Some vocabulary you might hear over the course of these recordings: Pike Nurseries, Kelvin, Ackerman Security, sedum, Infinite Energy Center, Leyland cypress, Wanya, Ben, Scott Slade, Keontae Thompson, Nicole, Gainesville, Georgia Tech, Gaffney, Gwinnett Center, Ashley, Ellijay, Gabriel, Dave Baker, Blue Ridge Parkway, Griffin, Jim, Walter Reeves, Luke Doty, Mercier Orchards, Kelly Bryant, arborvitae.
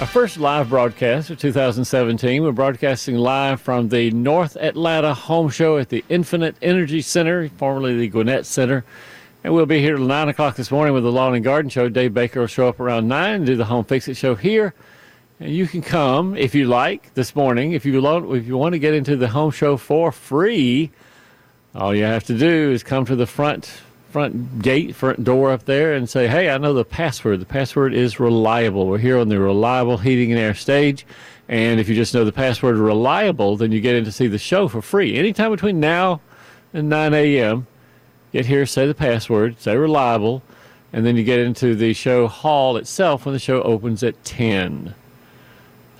Our first live broadcast of 2017. We're broadcasting live from the North Atlanta Home Show at the Infinite Energy Center, formerly the Gwinnett Center. And we'll be here till 9 o'clock this morning with the Lawn and Garden Show. Dave Baker will show up around 9 and do the Home Fix It Show here. And you can come, if you like, this morning. If you want to get into the Home Show for free, all you have to do is come to the front door up there and say, hey, I know the password. The password is reliable. We're here on the Reliable Heating and Air stage. And if you just know the password reliable, then you get in to see the show for free. Anytime between now and 9 a.m., get here, say the password, say reliable, and then you get into the show hall itself when the show opens at 10.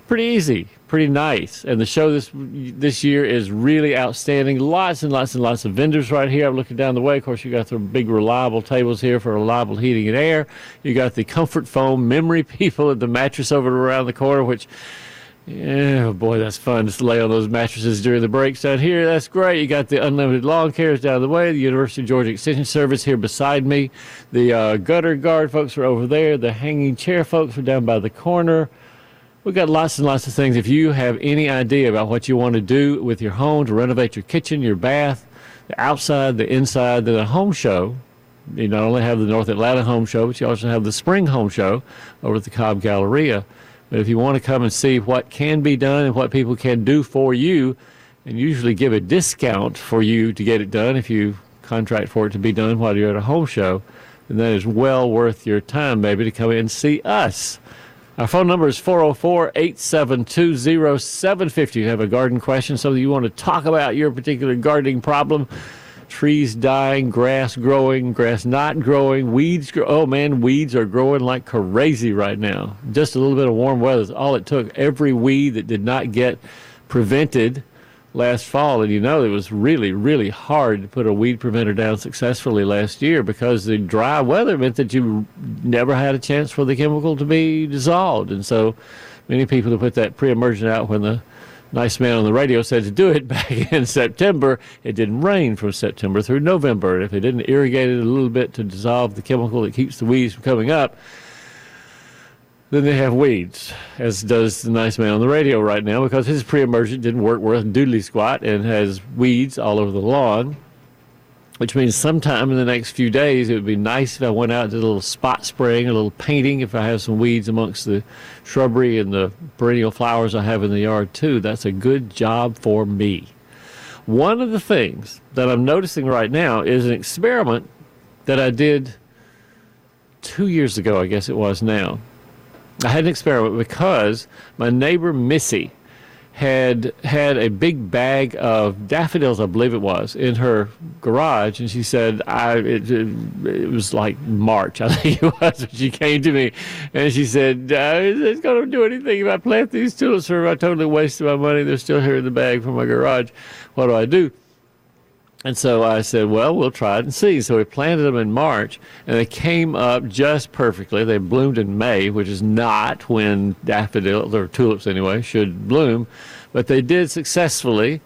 Pretty easy, pretty nice. And the show this year is really outstanding. Lots and lots and lots of vendors right here. I'm looking down the way. Of course, you got the big reliable tables here for reliable heating and air. You got the comfort foam memory people at the mattress over around the corner, which, yeah, boy, that's fun to lay on those mattresses during the breaks down here. That's great. You got the unlimited lawn cares down the way, the University of Georgia Extension Service here beside me. The gutter guard folks are over there. The hanging chair folks are down by the corner. We've got lots and lots of things. If you have any idea about what you want to do with your home to renovate your kitchen, your bath, the outside, the inside, the home show, you not only have the North Atlanta Home Show, but you also have the Spring Home Show over at the Cobb Galleria. But if you want to come and see what can be done and what people can do for you, and usually give a discount for you to get it done if you contract for it to be done while you're at a home show, then that is well worth your time, maybe, to come in and see us. Our phone number is 404-872-0750. You have a garden question, something you want to talk about, your particular gardening problem, trees dying, grass growing, grass not growing, weeds grow. Oh, man, weeds are growing like crazy right now. Just a little bit of warm weather is all it took. Every weed that did not get prevented last fall, and you know it was really, really hard to put a weed preventer down successfully last year because the dry weather meant that you never had a chance for the chemical to be dissolved. And so many people who put that pre-emergent out when the nice man on the radio said to do it back in September, it didn't rain from September through November. And if they didn't irrigate it a little bit to dissolve the chemical that keeps the weeds from coming up, then they have weeds, as does the nice man on the radio right now, because his pre-emergent didn't work worth doodly squat and has weeds all over the lawn, which means sometime in the next few days it would be nice if I went out and did a little spot spraying, a little painting, if I have some weeds amongst the shrubbery and the perennial flowers I have in the yard too. That's a good job for me. One of the things that I'm noticing right now is an experiment that I did 2 years ago, I guess it was now. I had an experiment because my neighbor Missy had a big bag of daffodils, I believe it was, in her garage, and she said, it was like March, I think it was, when she came to me, and she said, it's going to do anything if I plant these tulips, or if I totally wasted my money, they're still here in the bag from my garage, what do I do? And so I said, well, we'll try it and see. So we planted them in March, and they came up just perfectly. They bloomed in May, which is not when daffodils, or tulips anyway, should bloom. But they did successfully.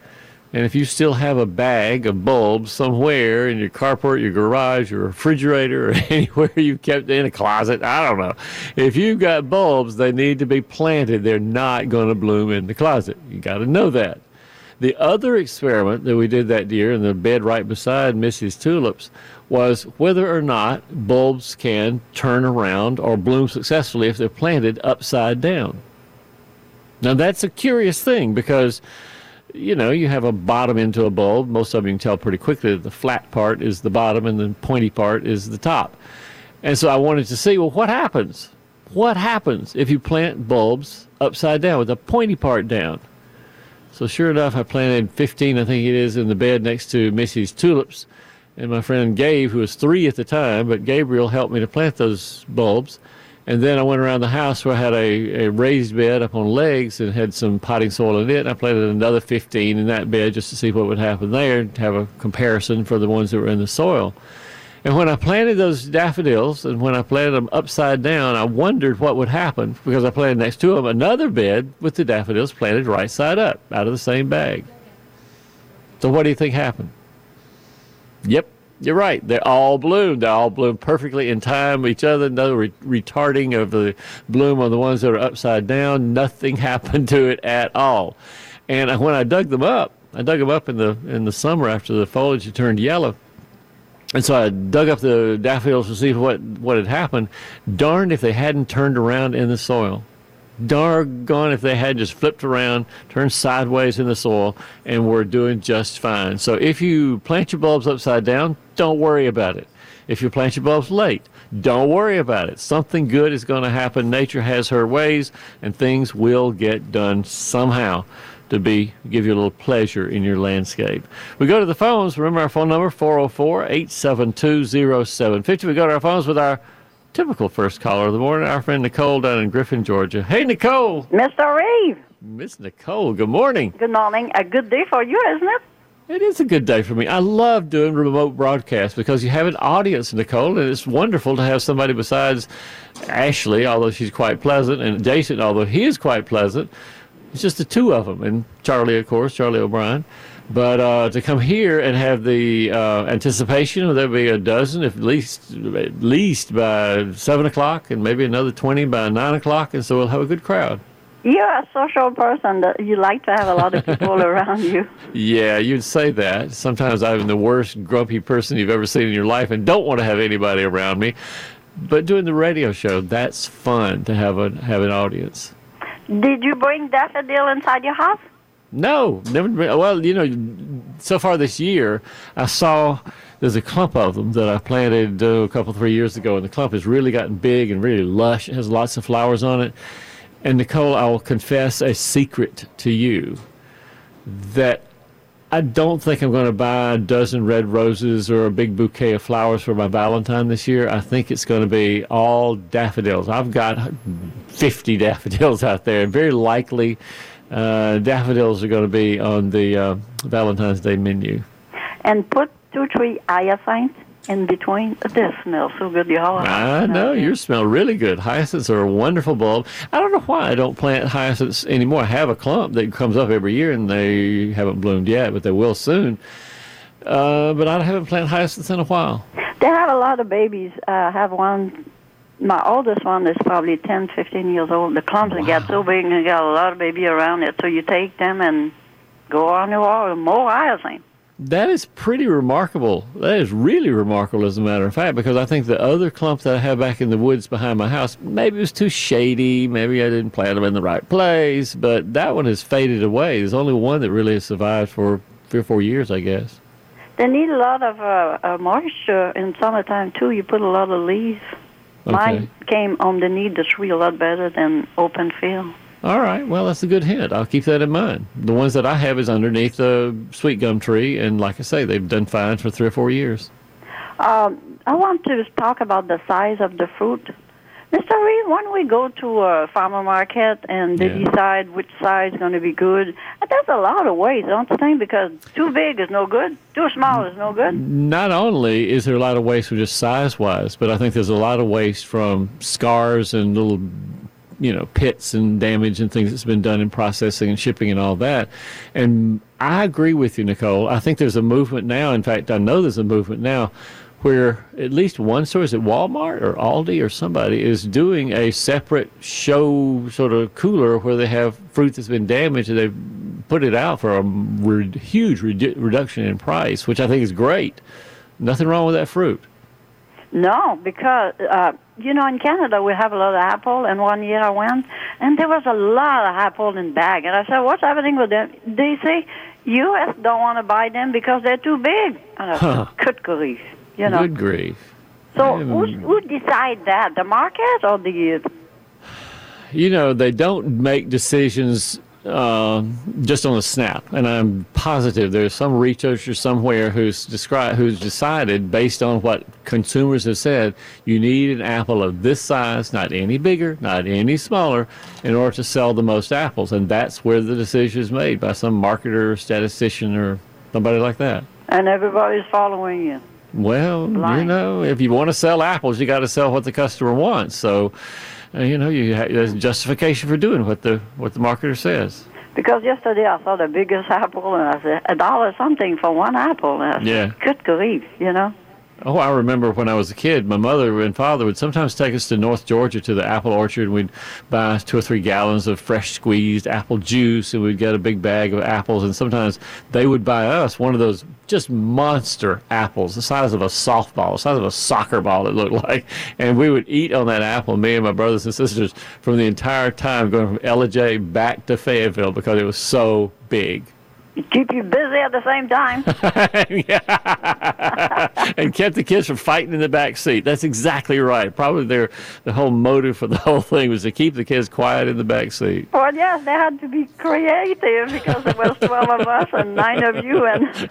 And if you still have a bag of bulbs somewhere in your carport, your garage, your refrigerator, or anywhere you've kept in a closet, I don't know. If you've got bulbs, they need to be planted. They're not going to bloom in the closet. You got to know that. The other experiment that we did that year in the bed right beside Missy's tulips was whether or not bulbs can turn around or bloom successfully if they're planted upside down. Now, that's a curious thing because, you know, you have a bottom into a bulb. Most of you can tell pretty quickly that the flat part is the bottom and the pointy part is the top. And so I wanted to see, well, what happens? What happens if you plant bulbs upside down with the pointy part down? So sure enough, I planted 15, I think it is, in the bed next to Missy's tulips. And my friend Gabe, who was 3 at the time, but Gabriel helped me to plant those bulbs. And then I went around the house where I had a raised bed up on legs and had some potting soil in it. And I planted another 15 in that bed just to see what would happen there and have a comparison for the ones that were in the soil. And when I planted those daffodils and when I planted them upside down, I wondered what would happen because I planted next to them another bed with the daffodils planted right side up out of the same bag. So what do you think happened? Yep, you're right. They all bloomed. They all bloomed perfectly in time with each other. No retarding of the bloom on the ones that are upside down. Nothing happened to it at all. And when I dug them up in the summer after the foliage had turned yellow. And so I dug up the daffodils to see what had happened. Darned if they hadn't turned around in the soil. Doggone if they had just flipped around, turned sideways in the soil, and were doing just fine. So if you plant your bulbs upside down, don't worry about it. If you plant your bulbs late, don't worry about it. Something good is going to happen. Nature has her ways, and things will get done somehow to give you a little pleasure in your landscape. We go to the phones. Remember our phone number, 404-872-0750. We go to our phones with our typical first caller of the morning, our friend Nicole down in Griffin, Georgia. Hey, Nicole. Mr. Reeves. Miss Nicole, good morning. Good morning. A good day for you, isn't it? It is a good day for me. I love doing remote broadcasts because you have an audience, Nicole, and it's wonderful to have somebody besides Ashley, although she's quite pleasant, and Jason, although he is quite pleasant. It's just the two of them, and Charlie, of course, Charlie O'Brien. But to come here and have the anticipation, there'll be a dozen, at least by 7 o'clock, and maybe another 20 by 9 o'clock, and so we'll have a good crowd. You're a social person. You like to have a lot of people around you. Yeah, you'd say that. Sometimes I'm the worst grumpy person you've ever seen in your life and don't want to have anybody around me. But doing the radio show, that's fun to have an audience. Did you bring daffodil inside your house? No, never. Well, you know, so far this year, I saw there's a clump of them that I planted a couple, 3 years ago, and the clump has really gotten big and really lush. It has lots of flowers on it. And, Nicole, I will confess a secret to you that I don't think I'm going to buy a dozen red roses or a big bouquet of flowers for my Valentine this year. I think it's going to be all daffodils. I've got 50 daffodils out there, and very likely daffodils are going to be on the Valentine's Day menu. And put 2-3 hyacinths in between. This smells so good. I know. You smell really good. Hyacinths are a wonderful bulb. I don't know why I don't plant hyacinths anymore. I have a clump that comes up every year, and they haven't bloomed yet, but they will soon. But I haven't planted hyacinths in a while. They have a lot of babies. I have one. My oldest one is probably 10, 15 years old. The clumps get so big, and got a lot of baby around it, so you take them and go on the wall, more hyacinths. That is pretty remarkable. That is really remarkable, as a matter of fact, because I think the other clump that I have back in the woods behind my house, maybe it was too shady, maybe I didn't plant them in the right place, but that one has faded away. There's only one that really has survived for 3 or 4 years, I guess. They need a lot of moisture in summertime, too. You put a lot of leaves. Okay. Mine came on the need to tree a lot better than open field. All right. Well, that's a good hint. I'll keep that in mind. The ones that I have is underneath the sweet gum tree, and like I say, they've done fine for 3 or 4 years. I want to talk about the size of the fruit. Mr. Reed, when we go to a farmer market and they decide which size is going to be good, there's a lot of ways, don't you think? Because too big is no good, too small is no good. Not only is there a lot of waste from just size-wise, but I think there's a lot of waste from scars and little, you know, pits and damage and things that's been done in processing and shipping and all that. And I agree with you, Nicole. I think there's a movement now. In fact, I know there's a movement now where at least one store, is it Walmart or Aldi or somebody, is doing a separate show sort of cooler where they have fruit that's been damaged and they've put it out for a huge reduction in price, which I think is great. Nothing wrong with that fruit. No, because, you know, in Canada we have a lot of apple, and one year I went, and there was a lot of apple in bag. And I said, what's happening with them? They say, U.S. don't want to buy them because they're too big. And I said, good grief, you know. Good grief. So who decide that, the market or the... You know, they don't make decisions just on a snap, and I'm positive there's some researcher somewhere who's decided, based on what consumers have said, you need an apple of this size, not any bigger, not any smaller, in order to sell the most apples. And that's where the decision is made, by some marketer, statistician, or somebody like that. And everybody's following you. Well, you know, if you want to sell apples, you got to sell what the customer wants. So, you know, there's justification for doing what the marketer says. Because yesterday I saw the biggest apple, and I said $1 something for one apple. And I said, yeah. Good grief, you know. Oh, I remember when I was a kid, my mother and father would sometimes take us to North Georgia to the apple orchard, and we'd buy 2 or 3 gallons of fresh squeezed apple juice, and we'd get a big bag of apples, and sometimes they would buy us one of those just monster apples, the size of a softball, the size of a soccer ball it looked like, and we would eat on that apple, me and my brothers and sisters, from the entire time going from Ellijay back to Fayetteville, because it was so big. It keep you busy at the same time. And kept the kids from fighting in the back seat. That's exactly right. Probably the whole motive for the whole thing was to keep the kids quiet in the back seat. Well, yes, they had to be creative, because there was 12 of us and 9 of you. And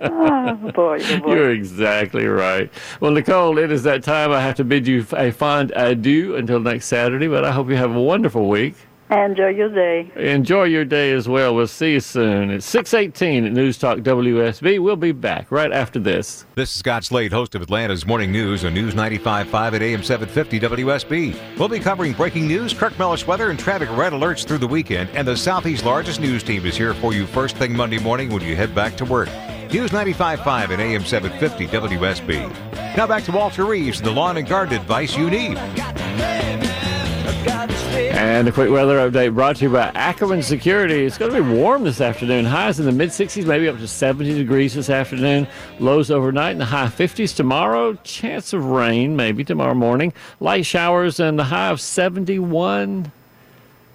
oh, boy, oh, boy. You're exactly right. Well, Nicole, it is that time. I have to bid you a fond adieu until next Saturday, but I hope you have a wonderful week. Enjoy your day. Enjoy your day as well. We'll see you soon. It's 6:18 at News Talk WSB. We'll be back right after this. This is Scott Slade, host of Atlanta's Morning News on News 95.5 at AM 750 WSB. We'll be covering breaking news, Kirk Mellish weather, and traffic red alerts through the weekend. And the Southeast's largest news team is here for you first thing Monday morning when you head back to work. News 95.5 at AM 750 WSB. Now back to Walter Reeves and the lawn and garden advice you need. And a quick weather update brought to you by Ackerman Security. It's going to be warm this afternoon. Highs in the mid-60s, maybe up to 70 degrees this afternoon. Lows overnight in the high 50s. Tomorrow, chance of rain, maybe tomorrow morning. Light showers and the high of 71.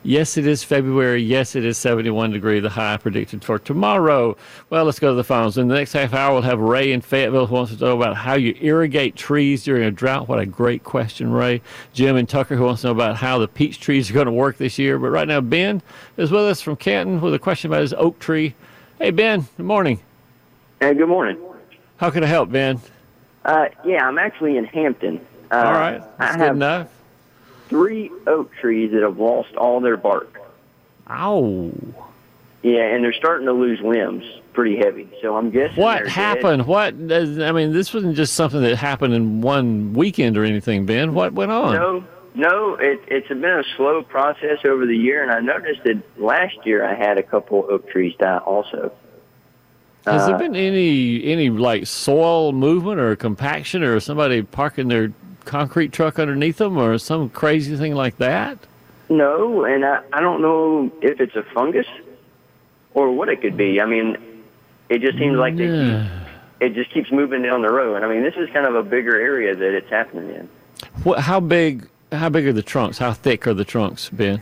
Yes, it is February. Yes, it is 71 degrees, the high predicted for tomorrow. Well, let's go to the phones. In the next half hour, we'll have Ray in Fayetteville, who wants to know about how you irrigate trees during a drought. What a great question, Ray. Jim and Tucker, who wants to know about how the peach trees are going to work this year. But right now, Ben is with us from Canton with a question about his oak tree. Hey, Ben, good morning. Hey, good morning. How can I help, Ben? Yeah, I'm actually in Hampton. All right, that's good enough. 3 oak trees that have lost all their bark. Ow. Yeah, and they're starting to lose limbs pretty heavy, so I'm guessing. What happened? Dead. What? I mean, this wasn't just something that happened in one weekend or anything, Ben. What went on? No, it's been a slow process over the year, and I noticed that last year I had a couple oak trees die also. Has there been any like soil movement or compaction, or somebody parking their concrete truck underneath them or some crazy thing like that? No, and I don't know if it's a fungus or what it could be. I mean, it just seems like it just keeps moving down the road. I mean, this is kind of a bigger area that it's happening in. What? How big are the trunks? How thick are the trunks, Ben?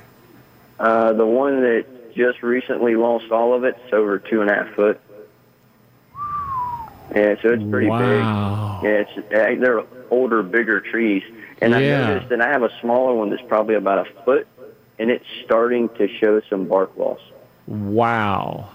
The one that just recently lost all of it's over 2.5 foot. Yeah, so it's pretty big. Yeah, they're older, bigger trees. And I noticed that I have a smaller one that's probably about a foot, and it's starting to show some bark loss. Wow.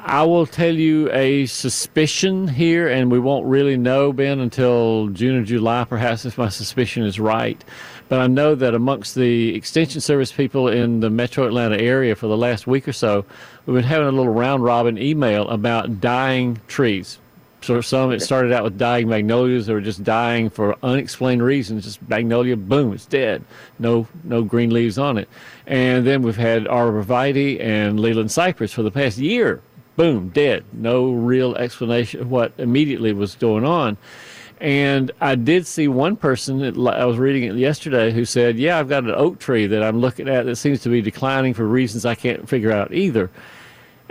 I will tell you a suspicion here, and we won't really know, Ben, until June or July, perhaps, if my suspicion is right. But I know that amongst the Extension Service people in the metro Atlanta area for the last week or so, we've been having a little round-robin email about dying trees. So some, it started out with dying magnolias that were just dying for unexplained reasons. Just magnolia, boom, it's dead. No green leaves on it. And then we've had arborvitae and Leyland cypress for the past year. Boom, dead. No real explanation of what immediately was going on. And I did see one person, I was reading it yesterday, who said, yeah, I've got an oak tree that I'm looking at that seems to be declining for reasons I can't figure out either.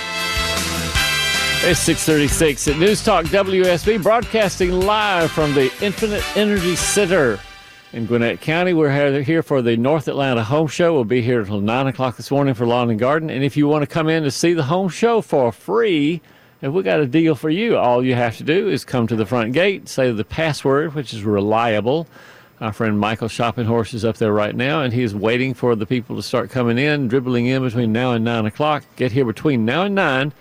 It's 6:36 at News Talk WSB, broadcasting live from the Infinite Energy Center in Gwinnett County. We're here for the North Atlanta Home Show. We'll be here until 9 o'clock this morning for Lawn and Garden. And if you want to come in to see the home show for free, and we got a deal for you. All you have to do is come to the front gate, say the password, which is reliable. Our friend Michael Shopping Horse is up there right now, and he's waiting for the people to start coming in, dribbling in between now and 9 o'clock. Get here between now and 9,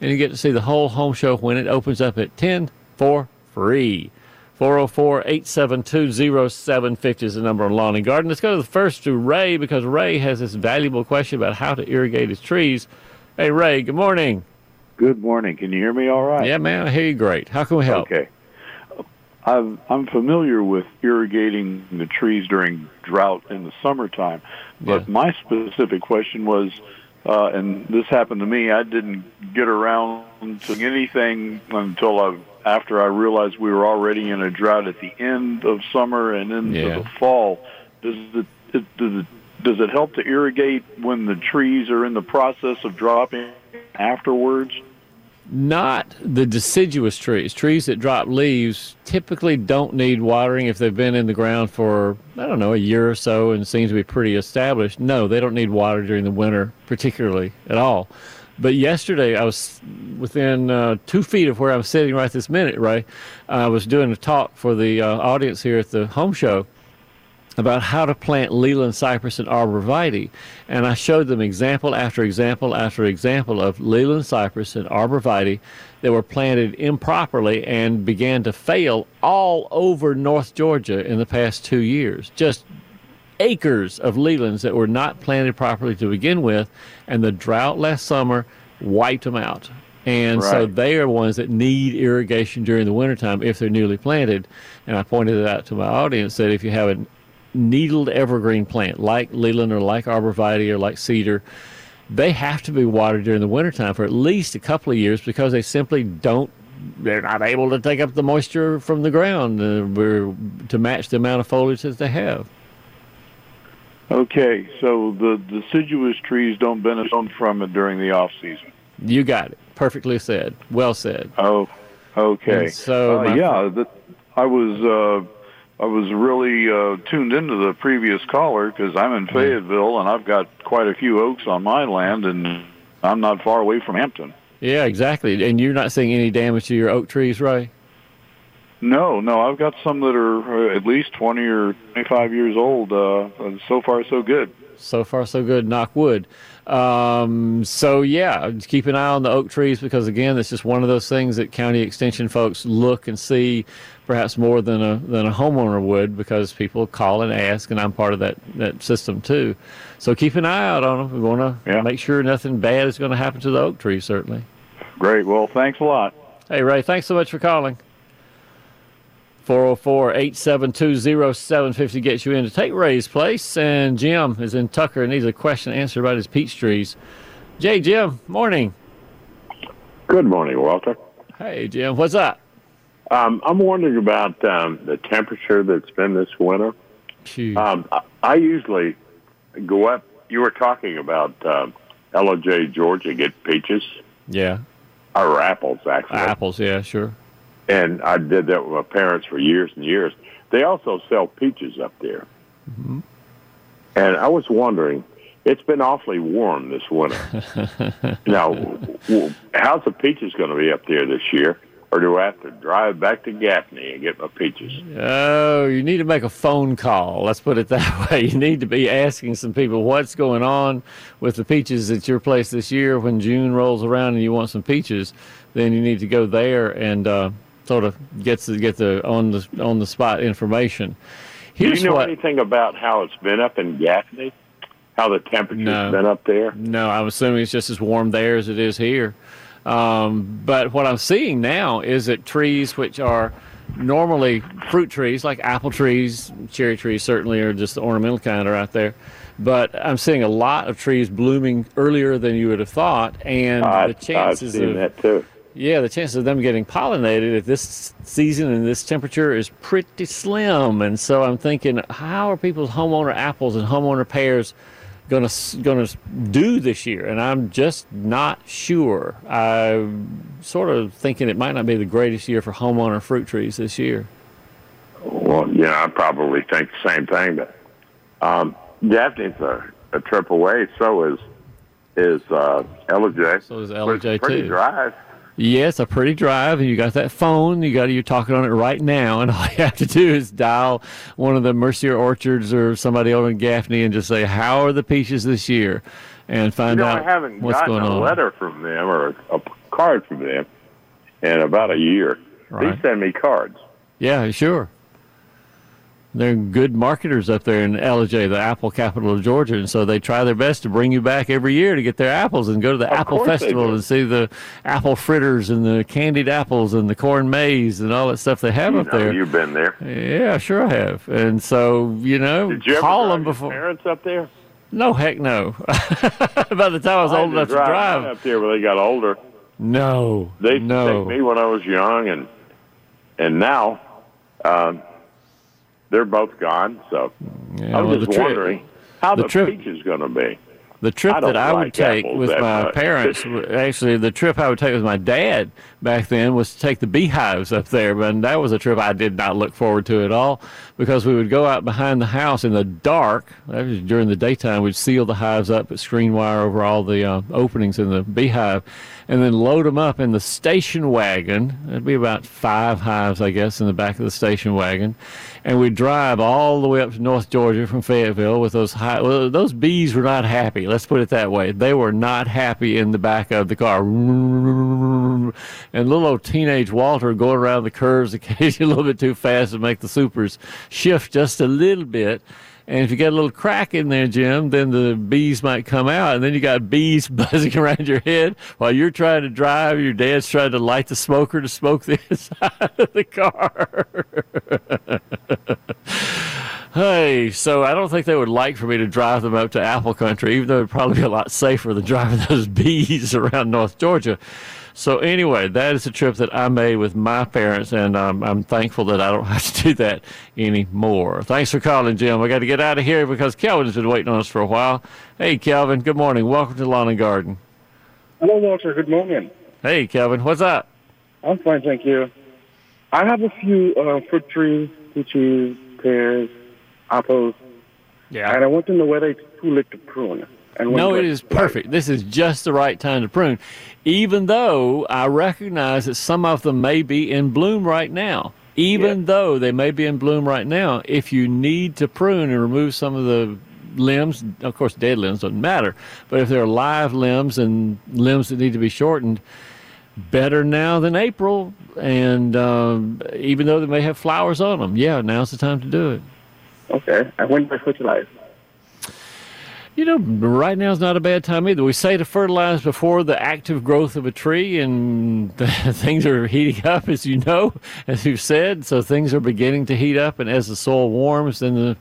and you get to see the whole home show when it opens up at 10 for free. 404-872-0750 is the number on Lawn and Garden. Let's go to the first to Ray, because Ray has this valuable question about how to irrigate his trees. Hey, Ray, good morning. Good morning. Can you hear me all right? Yeah, man, I hear you great. How can we help? Okay. I'm familiar with irrigating the trees during drought in the summertime, but my specific question was, and this happened to me, I didn't get around to anything until after I realized we were already in a drought at the end of summer and into the fall. Does it help to irrigate when the trees are in the process of dropping afterwards? Not the deciduous trees. Trees that drop leaves typically don't need watering if they've been in the ground for, I don't know, a year or so and seems to be pretty established. No, they don't need water during the winter particularly at all. But yesterday, I was within 2 feet of where I'm sitting right this minute, Ray. I was doing a talk for the audience here at the home show about how to plant Leland cypress and arborvitae. And I showed them example after example after example of Leland cypress and arborvitae that were planted improperly and began to fail all over North Georgia in the past 2 years. Just acres of Lelands that were not planted properly to begin with, and the drought last summer wiped them out. And so they are ones that need irrigation during the wintertime if they're newly planted. And I pointed it out to my audience that if you have a needled evergreen plant like Leland or like arborvitae or like cedar, they have to be watered during the wintertime for at least a couple of years, because they simply don't, they're not able to take up the moisture from the ground to match the amount of foliage that they have. Okay, so the deciduous trees don't benefit from it during the off-season. You got it. Perfectly said. Well said. Oh, okay. And so, I was really tuned into the previous caller, because I'm in Fayetteville, and I've got quite a few oaks on my land, and I'm not far away from Hampton. Yeah, exactly. And you're not seeing any damage to your oak trees, Ray? No, I've got some that are at least 20 or 25 years old. So far, so good. So far, so good, knock wood. Just keep an eye on the oak trees, because, again, it's just one of those things that county extension folks look and see perhaps more than a homeowner would, because people call and ask, and I'm part of that system too. So keep an eye out on them. We want to make sure nothing bad is going to happen to the oak trees, certainly. Great. Well, thanks a lot. Hey, Ray, thanks so much for calling. 404-872-0750 gets you in to take Ray's place. And Jim is in Tucker and needs a question answered about his peach trees. Jim, morning. Good morning, Walter. Hey, Jim, what's up? I'm wondering about the temperature that's been this winter. I usually go up. You were talking about Ellijay, Georgia, get peaches. Yeah. Or apples, actually. Apples, yeah, sure. And I did that with my parents for years and years. They also sell peaches up there. Mm-hmm. And I was wondering, It's been awfully warm this winter. Now, how's the peaches going to be up there this year? Or do I have to drive back to Gaffney and get my peaches? Oh, you need to make a phone call. Let's put it that way. You need to be asking some people what's going on with the peaches at your place this year. When June rolls around and you want some peaches, then you need to go there and sort of get the on the spot information. Here's anything about how it's been up in Gaffney? How the temperature's been up there? No, I'm assuming it's just as warm there as it is here. But what I'm seeing now is that trees which are normally fruit trees, like apple trees, cherry trees certainly, or just the ornamental kind are out there. But I'm seeing a lot of trees blooming earlier than you would have thought, and the chances of them getting pollinated at this season and this temperature is pretty slim. And so I'm thinking, how are people's homeowner apples and homeowner pears gonna do this year? And I'm just not sure. I'm sort of thinking it might not be the greatest year for homeowner fruit trees this year. Well, yeah, I probably think the same thing. But Daphne's a trip away. So is Ellijay. So is Ellijay too. Pretty drive. Yes, a pretty drive, and you got that phone. You're talking on it right now, and all you have to do is dial one of the Mercier Orchards or somebody over in Gaffney and just say, "How are the peaches this year?" and find out what's going on. I haven't gotten a letter from them or a card from them in about a year. Right. They send me cards. Yeah, sure. They're good marketers up there in Ellijay, the apple capital of Georgia, and so they try their best to bring you back every year to get their apples and go to the Apple Festival and see the apple fritters and the candied apples and the corn maze and all that stuff they have up there. You've been there. Yeah, sure I have. And so, did you call them before. Your parents up there? No, heck no. By the time I was old enough to drive. Up there when they got older. No, they took me when I was young, and now... they're both gone, so I was just wondering how the peach is going to be. The trip that I would take with my parents, actually, the trip I would take with my dad back then was to take the beehives up there, but that was a trip I did not look forward to at all because we would go out behind the house in the dark. That was during the daytime. We'd seal the hives up with screen wire over all the openings in the beehive and then load them up in the station wagon. That'd be about 5 hives, I guess, in the back of the station wagon. And we'd drive all the way up to North Georgia from Fayetteville with those those bees were not happy. Let's put it that way. They were not happy in the back of the car. And little old teenage Walter going around the curves occasionally a little bit too fast to make the supers shift just a little bit. And if you get a little crack in there, Jim, then the bees might come out, and then you got bees buzzing around your head while you're trying to drive. Your dad's trying to light the smoker to smoke the inside of the car. Hey, so I don't think they would like for me to drive them up to apple country, even though it would probably be a lot safer than driving those bees around North Georgia. So anyway, that is a trip that I made with my parents, and I'm thankful that I don't have to do that anymore. Thanks for calling, Jim. I got to get out of here because Kelvin's been waiting on us for a while. Hey, Kelvin, good morning. Welcome to Lawn and Garden. Hello, Walter. Good morning. Hey, Kelvin. What's up? I'm fine, thank you. I have a few fruit trees, peaches, pears, apples. Yeah. And I want to know whether it's too late to prune. No, it is perfect. This is just the right time to prune, even though I recognize that some of them may be in bloom right now. Even though they may be in bloom right now, if you need to prune and remove some of the limbs, of course, dead limbs doesn't matter, but if there are live limbs and limbs that need to be shortened, better now than April. And even though they may have flowers on them, now's the time to do it. Okay. And when do I fertilize? Right now is not a bad time either. We say to fertilize before the active growth of a tree, and things are heating up, as you've said. So things are beginning to heat up, and as the soil warms, then the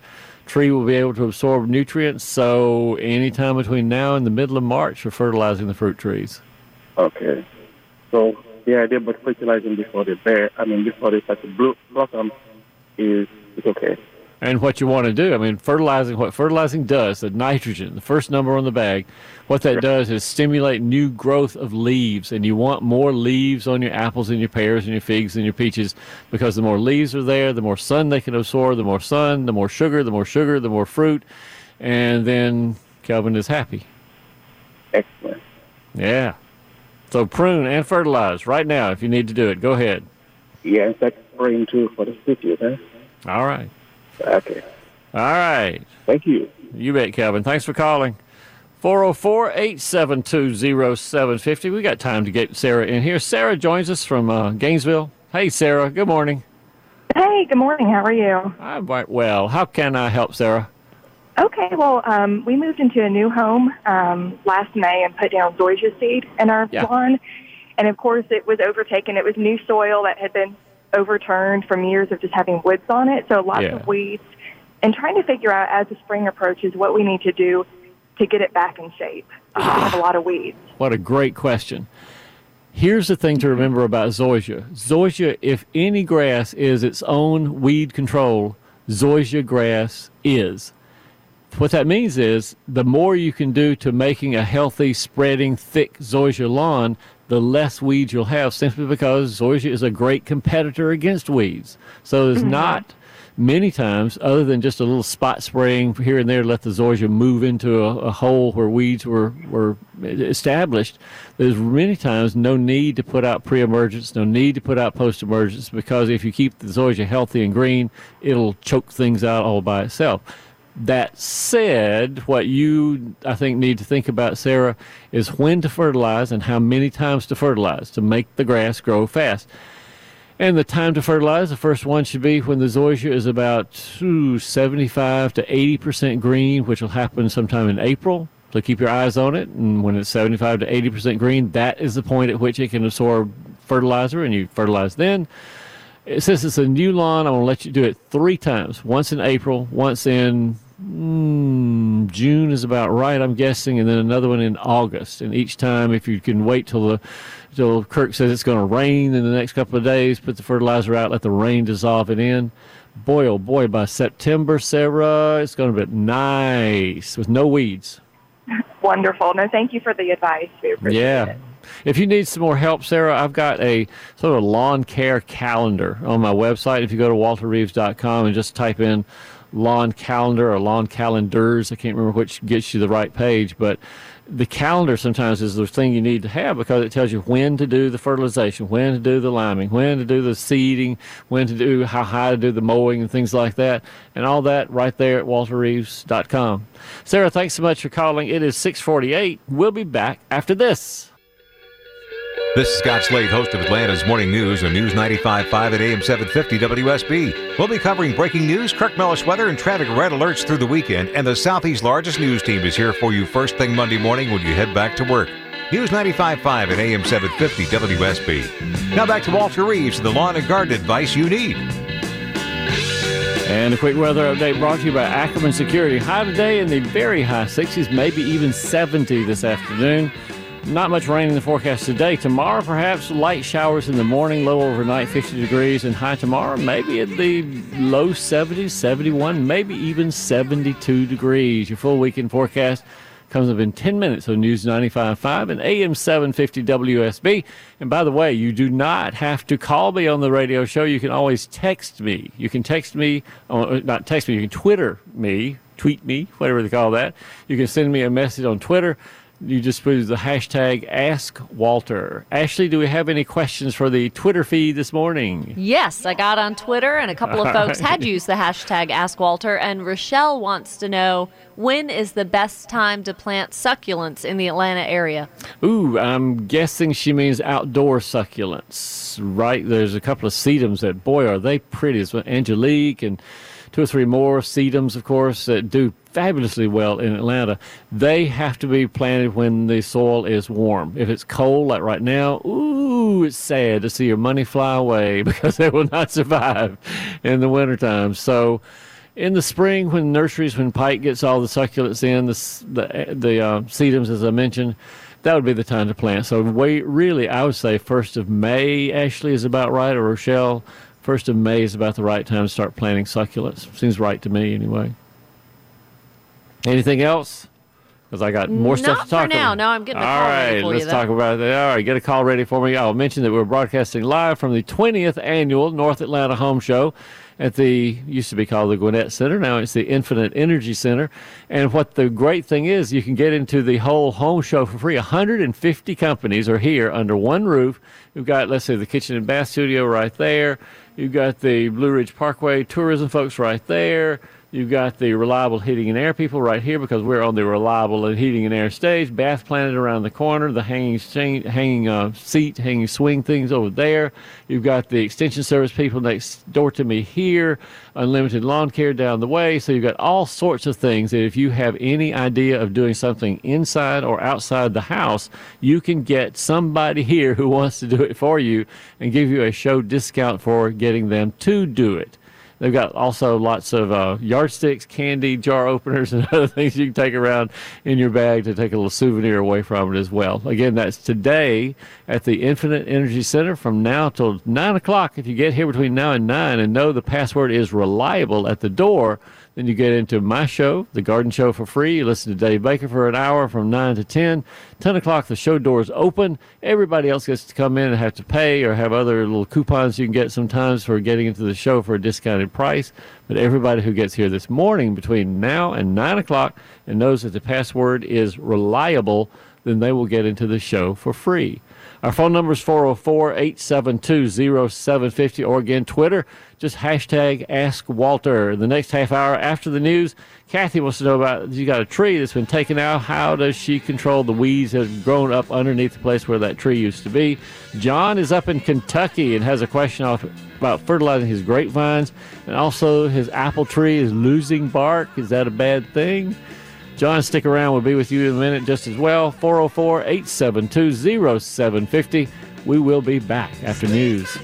tree will be able to absorb nutrients. So any time between now and the middle of March for fertilizing the fruit trees. Okay. So the idea about fertilizing before they start to blossom is okay. And what you want to do, what fertilizing does, the nitrogen, the first number on the bag, what that does is stimulate new growth of leaves. And you want more leaves on your apples and your pears and your figs and your peaches, because the more leaves are there, the more sun they can absorb, the more sun, the more sugar, the more fruit. And then Kelvin is happy. Excellent. Yeah. So prune and fertilize right now if you need to do it. Go ahead. Yes, that's spring too for the city, huh? All right. Okay. All right. Thank you. You bet, Kelvin. Thanks for calling. 404-872-0750. We got time to get Sarah in here. Sarah joins us from Gainesville. Hey, Sarah. Good morning. Hey, good morning. How are you? I'm right well. How can I help, Sarah? Okay, well, we moved into a new home last May and put down Zoysia seed in our lawn. And, of course, it was overtaken. It was new soil that had been overturned from years of just having woods on it, so lots of weeds. And trying to figure out, as the spring approaches, what we need to do to get it back in shape. We have a lot of weeds. What a great question. Here's the thing to remember about Zoysia. Zoysia, if any grass is its own weed control, Zoysia grass is. What that means is the more you can do to making a healthy, spreading, thick Zoysia lawn, the less weeds you'll have, simply because Zoysia is a great competitor against weeds. So there's not many times, other than just a little spot spraying here and there to let the Zoysia move into a hole where weeds were established, there's many times no need to put out pre-emergence, no need to put out post-emergence, because if you keep the Zoysia healthy and green, it'll choke things out all by itself. That said, what you, I think, need to think about, Sarah, is when to fertilize and how many times to fertilize to make the grass grow fast. And the time to fertilize, the first one should be when the Zoysia is about 75 to 80% green, which will happen sometime in April. So keep your eyes on it. And when it's 75 to 80% green, that is the point at which it can absorb fertilizer, and you fertilize then. Since it's a new lawn, I'm going to let you do it three times, once in April, once in June is about right, I'm guessing, and then another one in August. And each time, if you can wait till Kirk says it's going to rain in the next couple of days, put the fertilizer out, let the rain dissolve it in. Boy, oh boy, by September, Sarah, it's going to be nice with no weeds. Wonderful. No, thank you for the advice. We appreciate it. If you need some more help, Sarah, I've got a sort of lawn care calendar on my website. If you go to WalterReeves.com and just type in lawn calendar or lawn calendars, I can't remember which gets you the right page, but the calendar sometimes is the thing you need to have, because it tells you when to do the fertilization, when to do the liming, when to do the seeding, when to do how high to do the mowing and things like that, and all that right there at WalterReeves.com. Sarah, thanks so much for calling. It is 6:48. We'll be back after this. This is Scott Slade, host of Atlanta's Morning News on News 95.5 at AM 750 WSB. We'll be covering breaking news, Kirk Mellish weather, and traffic red alerts through the weekend. And the Southeast's largest news team is here for you first thing Monday morning when you head back to work. News 95.5 at AM 750 WSB. Now back to Walter Reeves, the lawn and garden advice you need. And a quick weather update brought to you by Ackerman Security. High today in the very high 60s, maybe even 70 this afternoon. Not much rain in the forecast today. Tomorrow, perhaps light showers in the morning, low overnight, 50 degrees, and high tomorrow, maybe at the low 70s, 71, maybe even 72 degrees. Your full weekend forecast comes up in 10 minutes on News 95.5 and AM 750 WSB. And by the way, you do not have to call me on the radio show. You can always text me. You can text me, not text me, you can Twitter me, tweet me, whatever they call that. You can send me a message on Twitter. You just put the hashtag AskWalter. Ashley, do we have any questions for the Twitter feed this morning? Yes, I got on Twitter, and a couple of folks had used the hashtag AskWalter, and Rochelle wants to know, when is the best time to plant succulents in the Atlanta area? Ooh, I'm guessing she means outdoor succulents, right? There's a couple of sedums that, boy, are they pretty. It's Angelique and two or three more sedums, of course, that do fabulously well in Atlanta. They have to be planted when the soil is warm. If it's cold, like right now, ooh, it's sad to see your money fly away, because they will not survive in the wintertime. So in the spring, when nurseries, when Pike gets all the succulents in, the sedums, as I mentioned, that would be the time to plant. So really, I would say 1st of May, Ashley, is about right, or Rochelle. 1st of May is about the right time to start planting succulents. Seems right to me, anyway. Anything else? because I got more stuff to talk about. Now I'm getting a call ready for you. All right, let's talk about it. All right, get a call ready for me. I'll mention that we're broadcasting live from the 20th annual North Atlanta Home Show at the, used to be called the Gwinnett Center. Now it's the Infinite Energy Center. And what the great thing is, you can get into the whole home show for free. 150 companies are here under one roof. You've got, let's say, the kitchen and bath studio right there. You've got the Blue Ridge Parkway tourism folks right there. You've got the Reliable Heating and Air people right here because we're on the Reliable Heating and Air stage. Bath Planet around the corner. The hanging swing things over there. You've got the extension service people next door to me here. Unlimited lawn care down the way. So you've got all sorts of things that if you have any idea of doing something inside or outside the house, you can get somebody here who wants to do it for you and give you a show discount for getting them to do it. They've got also lots of yardsticks, candy, jar openers, and other things you can take around in your bag to take a little souvenir away from it as well. Again, that's today at the Infinite Energy Center from now till 9 o'clock. If you get here between now and 9 and know the password is reliable at the door, then you get into my show, The Garden Show, for free. You listen to Dave Baker for an hour from 9 to 10. 10 o'clock, the show doors open. Everybody else gets to come in and have to pay or have other little coupons you can get sometimes for getting into the show for a discounted price. But everybody who gets here this morning between now and 9 o'clock and knows that the password is reliable, then they will get into the show for free. Our phone number is 404-872-0750, or again, Twitter, just hashtag AskWalter. The next half hour after the news, Kathy wants to know about, you got a tree that's been taken out. How does she control the weeds that have grown up underneath the place where that tree used to be? John is up in Kentucky and has a question about fertilizing his grapevines, and also his apple tree is losing bark. Is that a bad thing? John, stick around. We'll be with you in a minute just as well. 404-872-0750. We will be back after news.